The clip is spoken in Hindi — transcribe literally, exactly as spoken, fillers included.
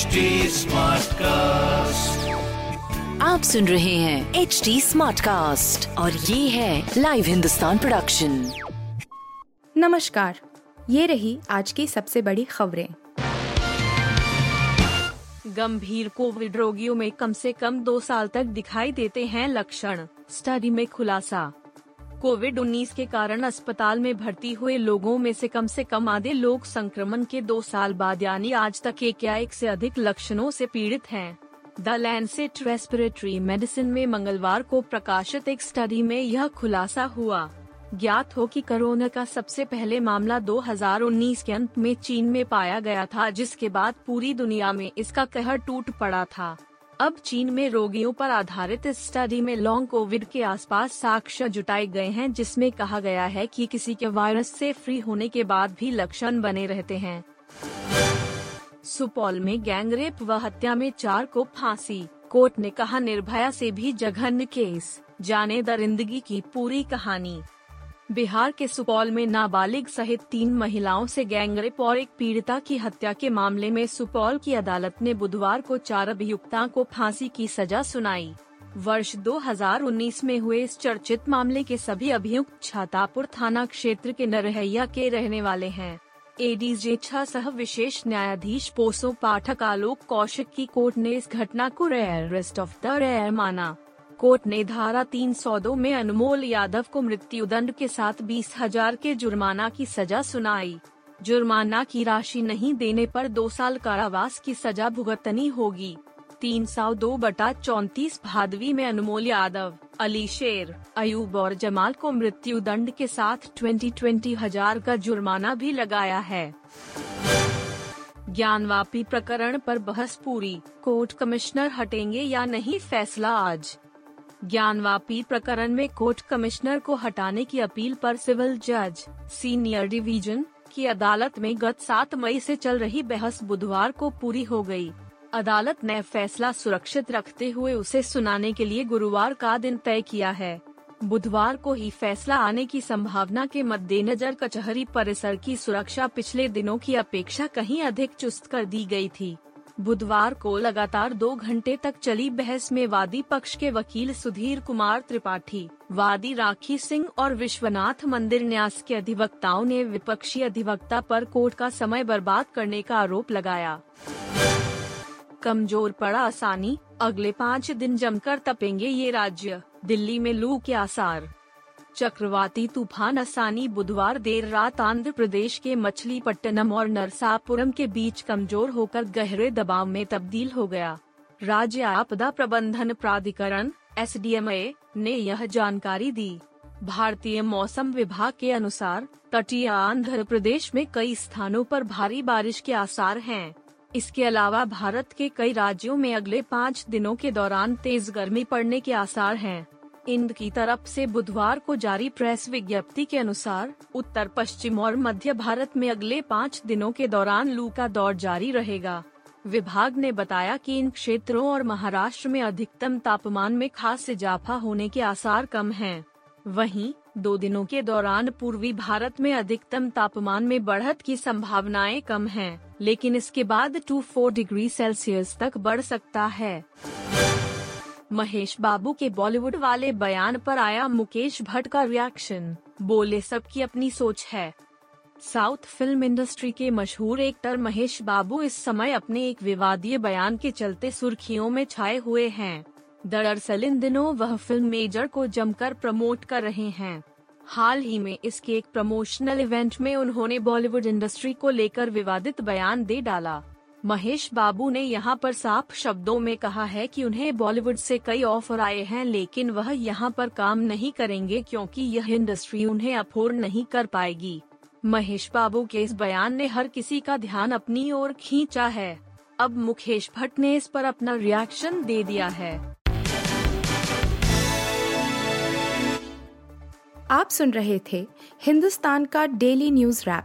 H D smart cast. आप सुन रहे हैं एच डी स्मार्ट कास्ट और ये है लाइव हिंदुस्तान प्रोडक्शन। नमस्कार, ये रही आज की सबसे बड़ी खबरें। गंभीर कोविड रोगियों में कम से कम दो साल तक दिखाई देते हैं लक्षण, स्टडी में खुलासा। कोविड उन्नीस के कारण अस्पताल में भर्ती हुए लोगों में से कम से कम आधे लोग संक्रमण के दो साल बाद यानी आज तक एक या एक से अधिक लक्षणों से पीड़ित हैं। द लैंसेट रेस्पिरेटरी मेडिसिन में मंगलवार को प्रकाशित एक स्टडी में यह खुलासा हुआ। ज्ञात हो कि कोरोना का सबसे पहले मामला दो हज़ार उन्नीस के अंत में चीन में पाया गया था, जिसके बाद पूरी दुनिया में इसका कहर टूट पड़ा था। अब चीन में रोगियों पर आधारित इस स्टडी में लॉन्ग कोविड के आसपास साक्ष्य जुटाए गए हैं, जिसमें कहा गया है कि किसी के वायरस से फ्री होने के बाद भी लक्षण बने रहते हैं। सुपौल में गैंगरेप व हत्या में चार को फांसी, कोर्ट ने कहा निर्भया से भी जघन्य केस, जाने दरिंदगी की पूरी कहानी। बिहार के सुपौल में नाबालिग सहित तीन महिलाओं से गैंगरेप और एक पीड़िता की हत्या के मामले में सुपौल की अदालत ने बुधवार को चार अभियुक्तों को फांसी की सजा सुनाई। वर्ष दो हज़ार उन्नीस में हुए इस चर्चित मामले के सभी अभियुक्त छातापुर थाना क्षेत्र के नरहैया के रहने वाले हैं। एडीजे छह सह विशेष न्यायाधीश पोसो पाठक आलोक कौशिक की कोर्ट ने इस घटना को रेयरेस्ट ऑफ द रेयर माना। कोर्ट ने धारा तीन सौ दो में अनुमोल यादव को मृत्युदंड के साथ बीस हजार के जुर्माना की सजा सुनाई। जुर्माना की राशि नहीं देने पर दो साल कारावास की सजा भुगतनी होगी। तीन सौ दो बटा चौंतीस भादवी में अनुमोल यादव, अली शेर, अयूब और जमाल को मृत्युदंड के साथ ट्वेंटी ट्वेंटी हजार का जुर्माना भी लगाया है। ज्ञानवापी प्रकरण पर बहस पूरी, कोर्ट कमिश्नर हटेंगे या नहीं, फैसला आज। ज्ञानवापी प्रकरण में कोर्ट कमिश्नर को हटाने की अपील पर सिविल जज सीनियर डिवीजन की अदालत में गत सात मई से चल रही बहस बुधवार को पूरी हो गई। अदालत ने फैसला सुरक्षित रखते हुए उसे सुनाने के लिए गुरुवार का दिन तय किया है। बुधवार को ही फैसला आने की संभावना के मद्देनजर कचहरी परिसर की सुरक्षा पिछले दिनों की अपेक्षा कहीं अधिक चुस्त कर दी गई थी। बुधवार को लगातार दो घंटे तक चली बहस में वादी पक्ष के वकील सुधीर कुमार त्रिपाठी, वादी राखी सिंह और विश्वनाथ मंदिर न्यास के अधिवक्ताओं ने विपक्षी अधिवक्ता पर कोर्ट का समय बर्बाद करने का आरोप लगाया। कमजोर पड़ा आसानी, अगले पाँच दिन जमकर तपेंगे ये राज्य, दिल्ली में लू के आसार। चक्रवाती तूफान आसानी बुधवार देर रात आंध्र प्रदेश के मछलीपट्टनम और नरसापुरम के बीच कमजोर होकर गहरे दबाव में तब्दील हो गया। राज्य आपदा प्रबंधन प्राधिकरण (एस डी एम ए) ने यह जानकारी दी। भारतीय मौसम विभाग के अनुसार तटीय आंध्र प्रदेश में कई स्थानों पर भारी बारिश के आसार हैं। इसके अलावा भारत के कई राज्यों में अगले पाँच दिनों के दौरान तेज गर्मी पड़ने के आसार हैं। इंद की तरफ से बुधवार को जारी प्रेस विज्ञप्ति के अनुसार उत्तर पश्चिम और मध्य भारत में अगले पाँच दिनों के दौरान लू का दौर जारी रहेगा। विभाग ने बताया कि इन क्षेत्रों और महाराष्ट्र में अधिकतम तापमान में खास इजाफा होने के आसार कम हैं। वहीं दो दिनों के दौरान पूर्वी भारत में अधिकतम तापमान में बढ़त की संभावनाएं कम हैं, लेकिन इसके बाद चौबीस डिग्री सेल्सियस तक बढ़ सकता है। महेश बाबू के बॉलीवुड वाले बयान पर आया मुकेश भट्ट का रिएक्शन, बोले सबकी अपनी सोच है। साउथ फिल्म इंडस्ट्री के मशहूर एक्टर महेश बाबू इस समय अपने एक विवादीय बयान के चलते सुर्खियों में छाए हुए हैं। दरअसल इन दिनों वह फिल्म मेजर को जमकर प्रमोट कर रहे हैं। हाल ही में इसके एक प्रमोशनल इवेंट में उन्होंने बॉलीवुड इंडस्ट्री को लेकर विवादित बयान दे डाला। महेश बाबू ने यहां पर साफ शब्दों में कहा है कि उन्हें बॉलीवुड से कई ऑफर आए हैं, लेकिन वह यहां पर काम नहीं करेंगे क्योंकि यह इंडस्ट्री उन्हें अफोर्ड नहीं कर पाएगी। महेश बाबू के इस बयान ने हर किसी का ध्यान अपनी ओर खींचा है। अब मुकेश भट्ट ने इस पर अपना रिएक्शन दे दिया है। आप सुन रहे थे हिंदुस्तान का डेली न्यूज रैप,